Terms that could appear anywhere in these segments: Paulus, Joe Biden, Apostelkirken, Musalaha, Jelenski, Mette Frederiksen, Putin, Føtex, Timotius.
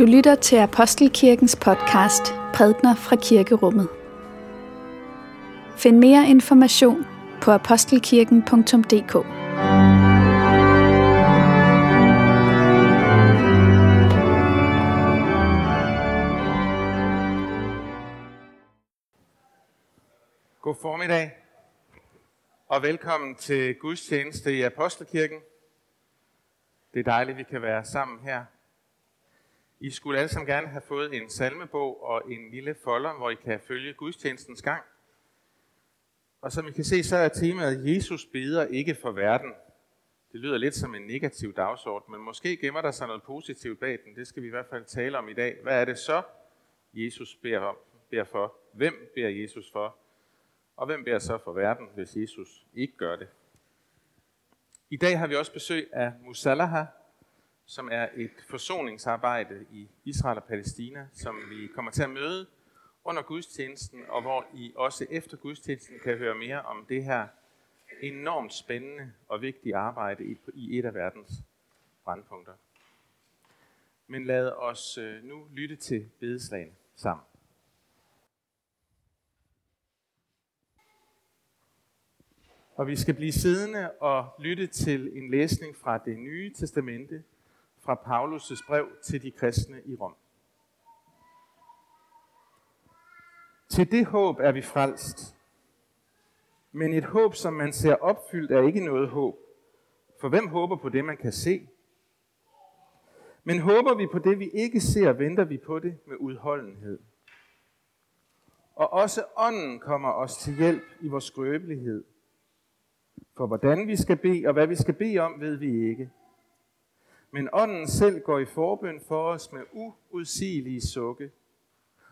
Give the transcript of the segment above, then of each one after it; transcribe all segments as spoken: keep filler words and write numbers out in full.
Du lytter til Apostelkirkens podcast Prædikner fra Kirkerummet. Find mere information på apostelkirken punktum d k. God formiddag og velkommen til gudstjeneste i Apostelkirken. Det er dejligt, at vi kan være sammen her. I skulle alle sammen gerne have fået en salmebog og en lille folder, hvor I kan følge gudstjenestens gang. Og som I kan se, så er temaet, Jesus beder ikke for verden. Det lyder lidt som en negativ dagsorden, men måske gemmer der sig noget positivt bag den. Det skal vi i hvert fald tale om i dag. Hvad er det så, Jesus beder, om, beder for? Hvem beder Jesus for? Og hvem beder så for verden, hvis Jesus ikke gør det? I dag har vi også besøg af Musalaha, som er et forsoningsarbejde i Israel og Palæstina, som vi kommer til at møde under gudstjenesten, og hvor I også efter gudstjenesten kan høre mere om det her enormt spændende og vigtige arbejde i et af verdens brandpunkter. Men lad os nu lytte til bedeslagene sammen. Og vi skal blive siddende og lytte til en læsning fra Det Nye Testamente, fra Paulus' brev til de kristne i Rom. Til det håb er vi frelst, men et håb, som man ser opfyldt, er ikke noget håb, for hvem håber på det, man kan se? Men håber vi på det, vi ikke ser, venter vi på det med udholdenhed. Og også ånden kommer os til hjælp i vores skrøbelighed, for hvordan vi skal bede og hvad vi skal bede om, ved vi ikke. Men ånden selv går i forbøn for os med uudsigelige sukke.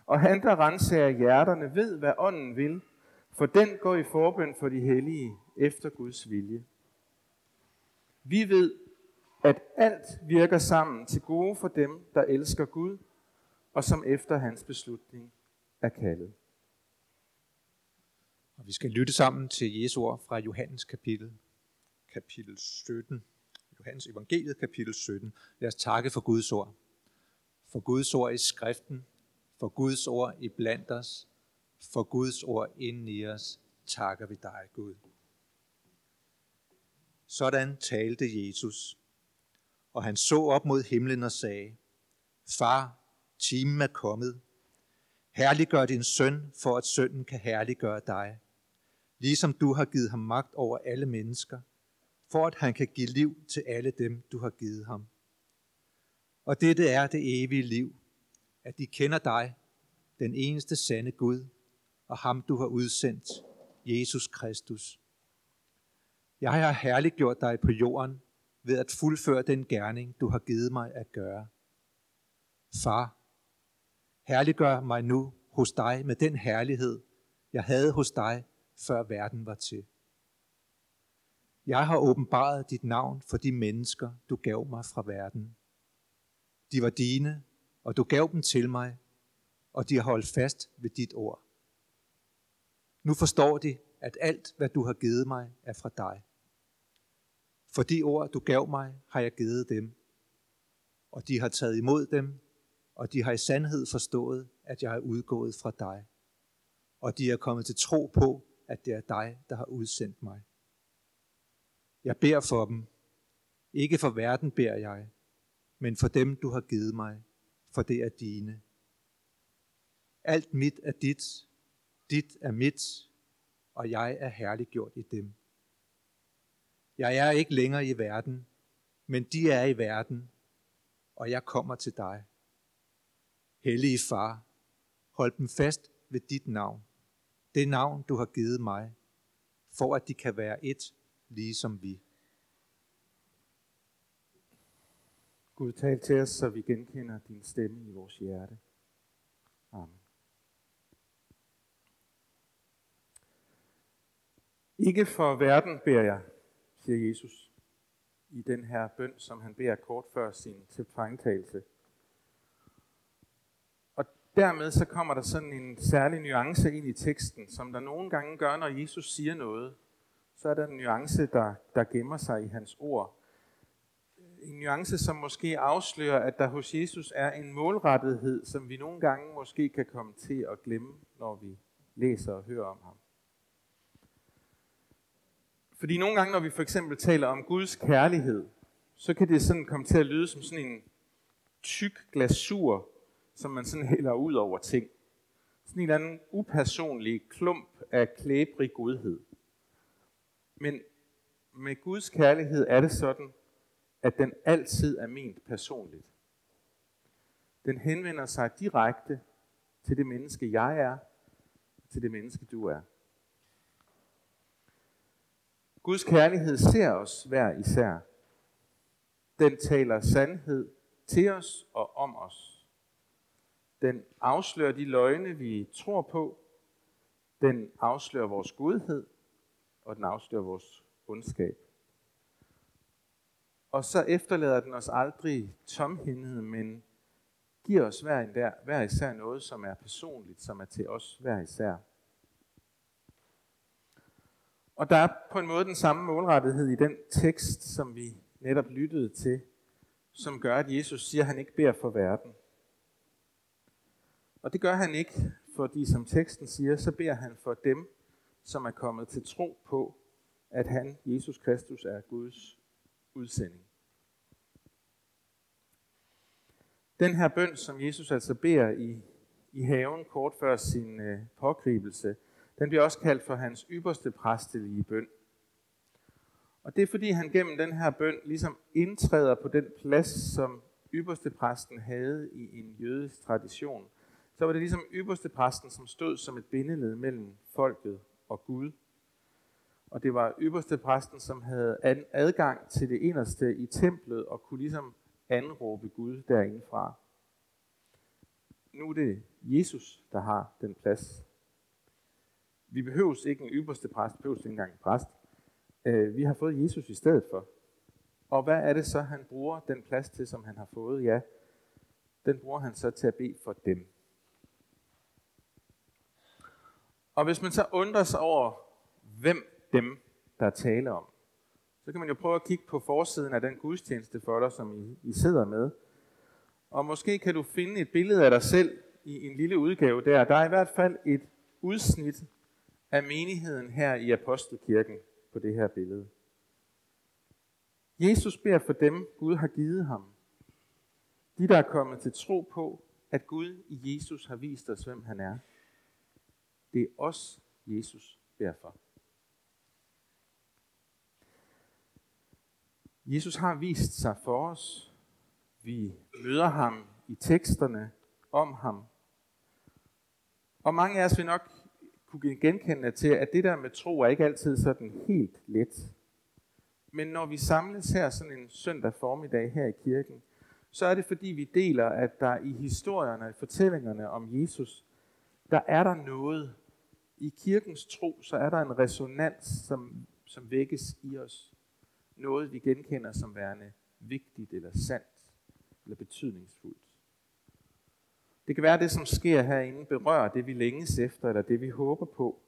Og han, der renser hjerterne, ved, hvad ånden vil, for den går i forbøn for de hellige efter Guds vilje. Vi ved, at alt virker sammen til gode for dem, der elsker Gud, og som efter hans beslutning er kaldet. Og vi skal lytte sammen til Jesu ord fra Johannes kapitel, kapitel sytten. Johannes evangeliet, kapitel sytten. Lad os takke for Guds ord. For Guds ord i skriften, for Guds ord i blandt os, for Guds ord inden i os, takker vi dig, Gud. Sådan talte Jesus, og han så op mod himlen og sagde, Far, timen er kommet. Herliggør din søn, for at sønnen kan herliggøre dig, ligesom du har givet ham magt over alle mennesker, for at han kan give liv til alle dem, du har givet ham. Og dette er det evige liv, at de kender dig, den eneste sande Gud, og ham, du har udsendt, Jesus Kristus. Jeg har herliggjort dig på jorden, ved at fuldføre den gerning, du har givet mig at gøre. Far, herliggør mig nu hos dig med den herlighed, jeg havde hos dig, før verden var til. Jeg har åbenbaret dit navn for de mennesker, du gav mig fra verden. De var dine, og du gav dem til mig, og de har holdt fast ved dit ord. Nu forstår de, at alt, hvad du har givet mig, er fra dig. For de ord, du gav mig, har jeg givet dem, og de har taget imod dem, og de har i sandhed forstået, at jeg er udgået fra dig, og de er kommet til tro på, at det er dig, der har udsendt mig. Jeg beder for dem. Ikke for verden beder jeg, men for dem, du har givet mig, for det er dine. Alt mit er dit, dit er mit, og jeg er herliggjort i dem. Jeg er ikke længere i verden, men de er i verden, og jeg kommer til dig. Hellige Far, hold dem fast ved dit navn, det navn, du har givet mig, for at de kan være et, ligesom vi. Gud, tal til os, så vi genkender din stemme i vores hjerte. Amen. Ikke for verden beder jeg, siger Jesus i den her bøn, som han beder kort før sin tilfangetagelse. Og dermed så kommer der sådan en særlig nuance ind i teksten, som der nogle gange gør, når Jesus siger noget, så er der en nuance, der, der gemmer sig i hans ord. en nuance, som måske afslører, at der hos Jesus er en målrettighed, som vi nogle gange måske kan komme til at glemme, når vi læser og hører om ham. Fordi nogle gange, når vi for eksempel taler om Guds kærlighed, så kan det sådan komme til at lyde som sådan en tyk glasur, som man sådan hælder ud over ting. Sådan en eller anden upersonlig klump af klæbrig godhed. Men med Guds kærlighed er det sådan, at den altid er ment personligt. Den henvender sig direkte til det menneske, jeg er, til det menneske, du er. Guds kærlighed ser os hver især. Den taler sandhed til os og om os. Den afslører de løgne, vi tror på. Den afslører vores godhed, og den afslører vores ondskab. Og så efterlader den os aldrig tomhændighed, men giver os hver, der, hver især noget, som er personligt, som er til os hver især. Og der er på en måde den samme målrettighed i den tekst, som vi netop lyttede til, som gør, at Jesus siger, at han ikke beder for verden. Og det gør han ikke, fordi som teksten siger, så beder han for dem, som er kommet til tro på, at han, Jesus Kristus, er Guds udsending. Den her bøn, som Jesus altså beder i, i haven kort før sin øh, pågribelse, den bliver også kaldt for hans ypperste præstelige bøn. Og det er fordi han gennem den her bøn ligesom indtræder på den plads, som ypperste præsten havde i en jødisk tradition. Så var det ligesom ypperste præsten, som stod som et bindeled mellem folket og Gud. Og det var ypperste præsten, som havde adgang til det inderste i templet og kunne ligesom anråbe Gud derindefra. Nu er det Jesus, der har den plads. Vi behøves ikke en ypperste præst, vi behøves ikke engang en præst. Vi har fået Jesus i stedet for. Og hvad er det så, han bruger den plads til, som han har fået? Ja, den bruger han så til at bede for dem. Og hvis man så undrer sig over, hvem dem, der er tale om, så kan man jo prøve at kigge på forsiden af den gudstjeneste for dig, som I, I sidder med. Og måske kan du finde et billede af dig selv i en lille udgave der. Der er i hvert fald et udsnit af menigheden her i Apostelkirken på det her billede. Jesus beder for dem, Gud har givet ham. De, der er kommet til tro på, at Gud i Jesus har vist os, hvem han er. Det er os, Jesus beder for. Jesus har vist sig for os. Vi møder ham i teksterne om ham. Og mange af os vil nok kunne genkende til, at det der med tro er ikke altid sådan helt let. Men når vi samles her sådan en søndag formiddag her i kirken, så er det fordi vi deler, at der i historierne og fortællingerne om Jesus, der er der noget. I kirkens tro, så er der en resonans, som, som vækkes i os. Noget vi genkender som værende vigtigt eller sandt eller betydningsfuldt. Det kan være, at det, som sker herinde, berører det, vi længes efter, eller det, vi håber på.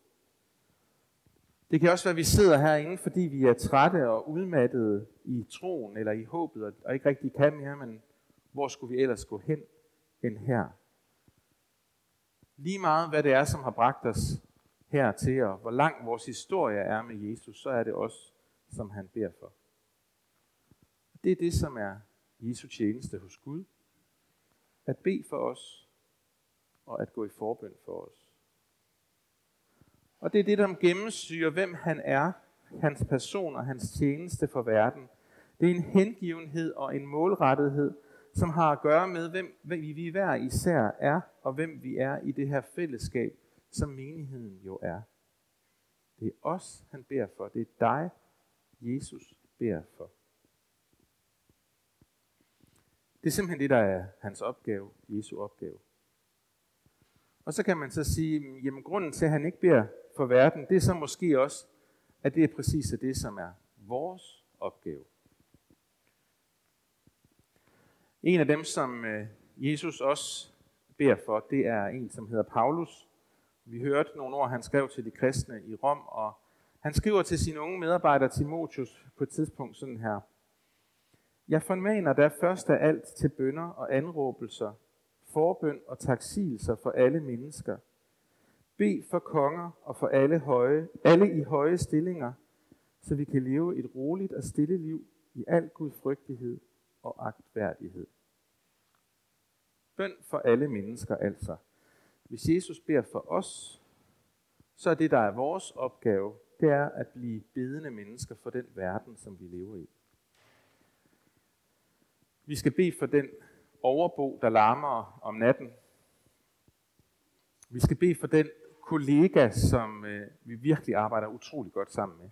Det kan også være, at vi sidder herinde, fordi vi er trætte og udmattede i troen eller i håbet, og ikke rigtig kan mere, men hvor skulle vi ellers gå hen end her? Lige meget, hvad det er, som har bragt os hertil, og hvor lang vores historie er med Jesus, så er det os, som han beder for. Det er det, som er Jesu tjeneste hos Gud. At bede for os, og at gå i forbøn for os. Og det er det, der gennemsyrer, hvem han er, hans person og hans tjeneste for verden. Det er en hengivenhed og en målrettighed, som har at gøre med, hvem vi hver især er, og hvem vi er i det her fællesskab, som menigheden jo er. Det er os, han beder for. Det er dig, Jesus beder for. Det er simpelthen det, der er hans opgave, Jesu opgave. Og så kan man så sige, jamen grunden til, at han ikke beder for verden, det er så måske også, at det er præcis det, som er vores opgave. En af dem, som Jesus også beder for, det er en, som hedder Paulus. Vi hørte nogle ord, han skrev til de kristne i Rom, og han skriver til sine unge medarbejder Timotius på et tidspunkt sådan her. Jeg formaner der først af alt til bønner og anråbelser, forbøn og taksigelser for alle mennesker. Bed for konger og for alle, høje, alle i høje stillinger, så vi kan leve et roligt og stille liv i al gudfrygtighed og agtværdighed. Bøn for alle mennesker altså. Hvis Jesus beder for os, så er det, der er vores opgave, det er at blive bedende mennesker for den verden, som vi lever i. Vi skal bede for den overbo, der larmer om natten. Vi skal bede for den kollega, som øh, vi virkelig arbejder utrolig godt sammen med.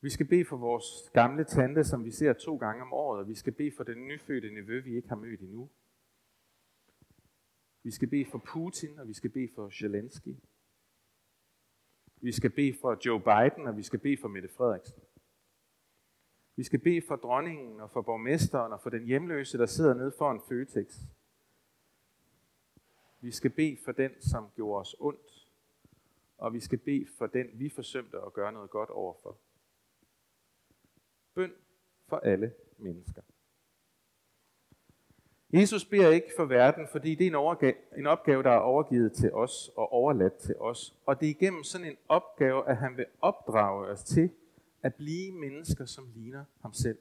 Vi skal bede for vores gamle tante, som vi ser to gange om året, og vi skal bede for den nyfødte nevø, vi ikke har mødt endnu. Vi skal bede for Putin, og vi skal bede for Jelenski. Vi skal bede for Joe Biden, og vi skal bede for Mette Frederiksen. Vi skal bede for dronningen, og for borgmesteren, og for den hjemløse, der sidder nede foran Føtex. Vi skal bede for den, som gjorde os ondt, og vi skal bede for den, vi forsømte at gøre noget godt overfor. Bøn for alle mennesker. Jesus beder ikke for verden, fordi det er en, overga- en opgave, der er overgivet til os og overladt til os. Og det er igennem sådan en opgave, at han vil opdrage os til at blive mennesker, som ligner ham selv.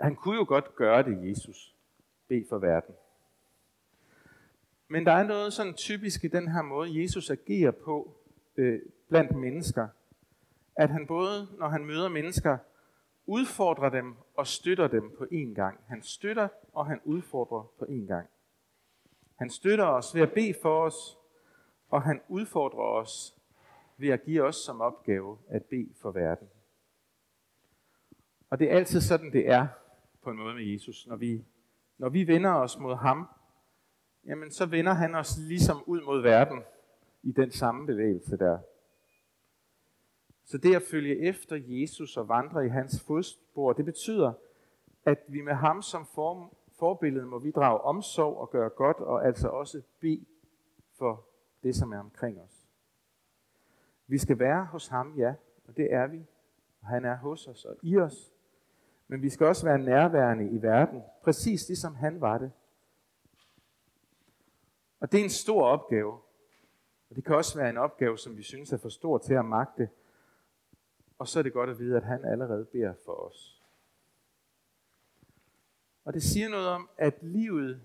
Han kunne jo godt gøre det, Jesus. Bed for verden. Men der er noget sådan typisk i den her måde, Jesus agerer på øh, blandt mennesker. At han både, når han møder mennesker, udfordrer dem og støtter dem på én gang. Han støtter, og han udfordrer på én gang. Han støtter os ved at bede for os, og han udfordrer os ved at give os som opgave at bede for verden. Og det er altid sådan, det er på en måde med Jesus. Når vi, når vi vender os mod ham, jamen så vender han os ligesom ud mod verden i den samme bevægelse der. Så det at følge efter Jesus og vandre i hans fodspor, det betyder, at vi med ham som form, forbillede må vi drage omsorg og gøre godt, og altså også bede for det, som er omkring os. Vi skal være hos ham, ja, og det er vi. Og han er hos os og i os. Men vi skal også være nærværende i verden, præcis ligesom han var det. Og det er en stor opgave, og det kan også være en opgave, som vi synes er for stor til at magte. Og så er det godt at vide, at han allerede beder for os. Og det siger noget om, at livet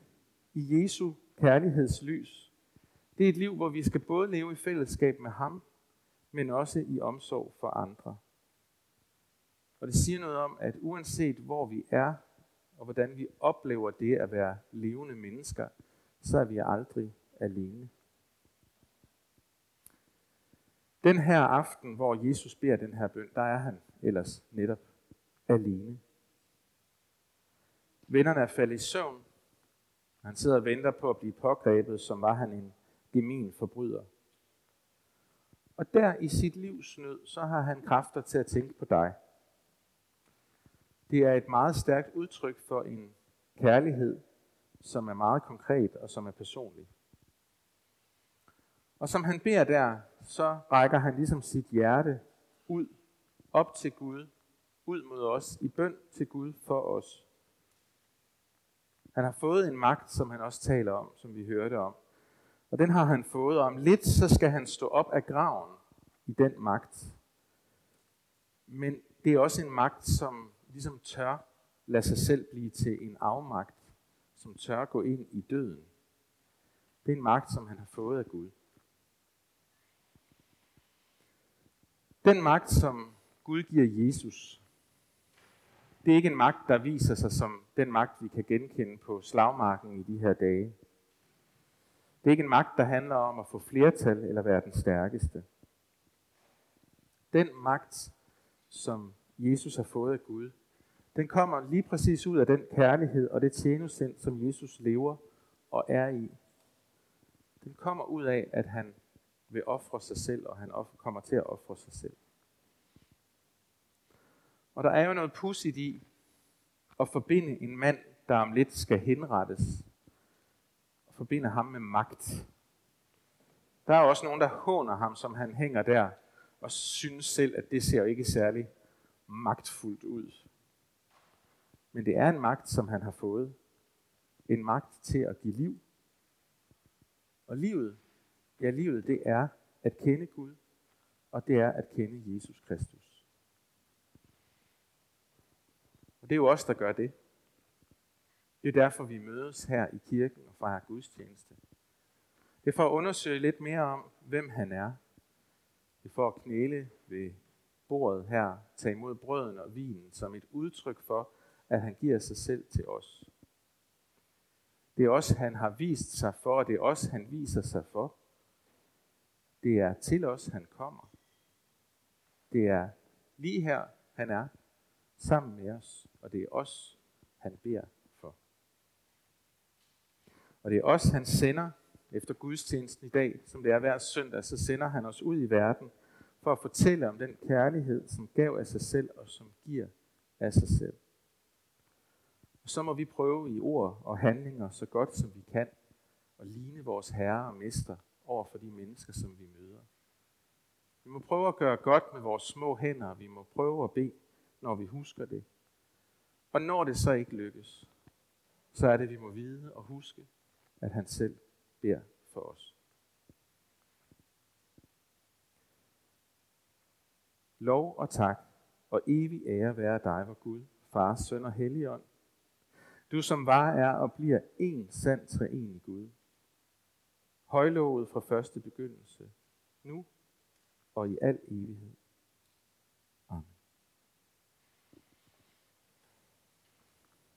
i Jesu kærlighedslys, det er et liv, hvor vi skal både leve i fællesskab med ham, men også i omsorg for andre. Og det siger noget om, at uanset hvor vi er, og hvordan vi oplever det at være levende mennesker, så er vi aldrig alene. Den her aften, hvor Jesus beder den her bøn, der er han ellers netop alene. Vennerne er faldet i søvn. Han sidder og venter på at blive pågrebet, som var han en gemen forbryder. Og der i sit livs nød, så har han kræfter til at tænke på dig. Det er et meget stærkt udtryk for en kærlighed, som er meget konkret og som er personlig. Og som han beder der, så rækker han ligesom sit hjerte ud, op til Gud, ud mod os, i bøn til Gud for os. Han har fået en magt, som han også taler om, som vi hørte om. Og den har han fået, og om lidt, så skal han stå op af graven i den magt. Men det er også en magt, som ligesom tør lade sig selv blive til en afmagt, som tør gå ind i døden. Det er en magt, som han har fået af Gud. Den magt, som Gud giver Jesus, det er ikke en magt, der viser sig som den magt, vi kan genkende på slagmarken i de her dage. Det er ikke en magt, der handler om at få flertal eller være den stærkeste. Den magt, som Jesus har fået af Gud, den kommer lige præcis ud af den kærlighed og det tjenusind, som Jesus lever og er i. Den kommer ud af, at han vil ofre sig selv, og han kommer til at ofre sig selv. Og der er jo noget pudsigt i at forbinde en mand, der om lidt skal henrettes, og forbinde ham med magt. Der er også nogen, der håner ham, som han hænger der, og synes selv, at det ser jo ikke særlig magtfuldt ud. Men det er en magt, som han har fået. En magt til at give liv. Og livet, ja livet, det er at kende Gud, og det er at kende Jesus Kristus. Og det er jo os, der gør det. Det er derfor, vi mødes her i kirken og fejrer gudstjeneste. Det er for at undersøge lidt mere om, hvem han er. Det er for at knæle ved bordet her, tage imod brøden og vinen som et udtryk for, at han giver sig selv til os. Det er os, han har vist sig for, og det er os, han viser sig for. Det er til os, han kommer. Det er lige her, han er, sammen med os, og det er os, han beder for. Og det er os, han sender efter gudstjenesten i dag, som det er hver søndag, så sender han os ud i verden for at fortælle om den kærlighed, som gav af sig selv og som giver af sig selv. Og så må vi prøve i ord og handlinger så godt som vi kan at ligne vores herre og mester over for de mennesker, som vi møder. Vi må prøve at gøre godt med vores små hænder, vi må prøve at bede, når vi husker det. Og når det så ikke lykkes, så er det, vi må vide og huske, at han selv beder for os. Lov og tak og evig ære være dig, vor Gud, Far, Søn og Helligånd. Du som var, er og bliver en sand treenig Gud. Højlovet fra første begyndelse, nu og i al evighed.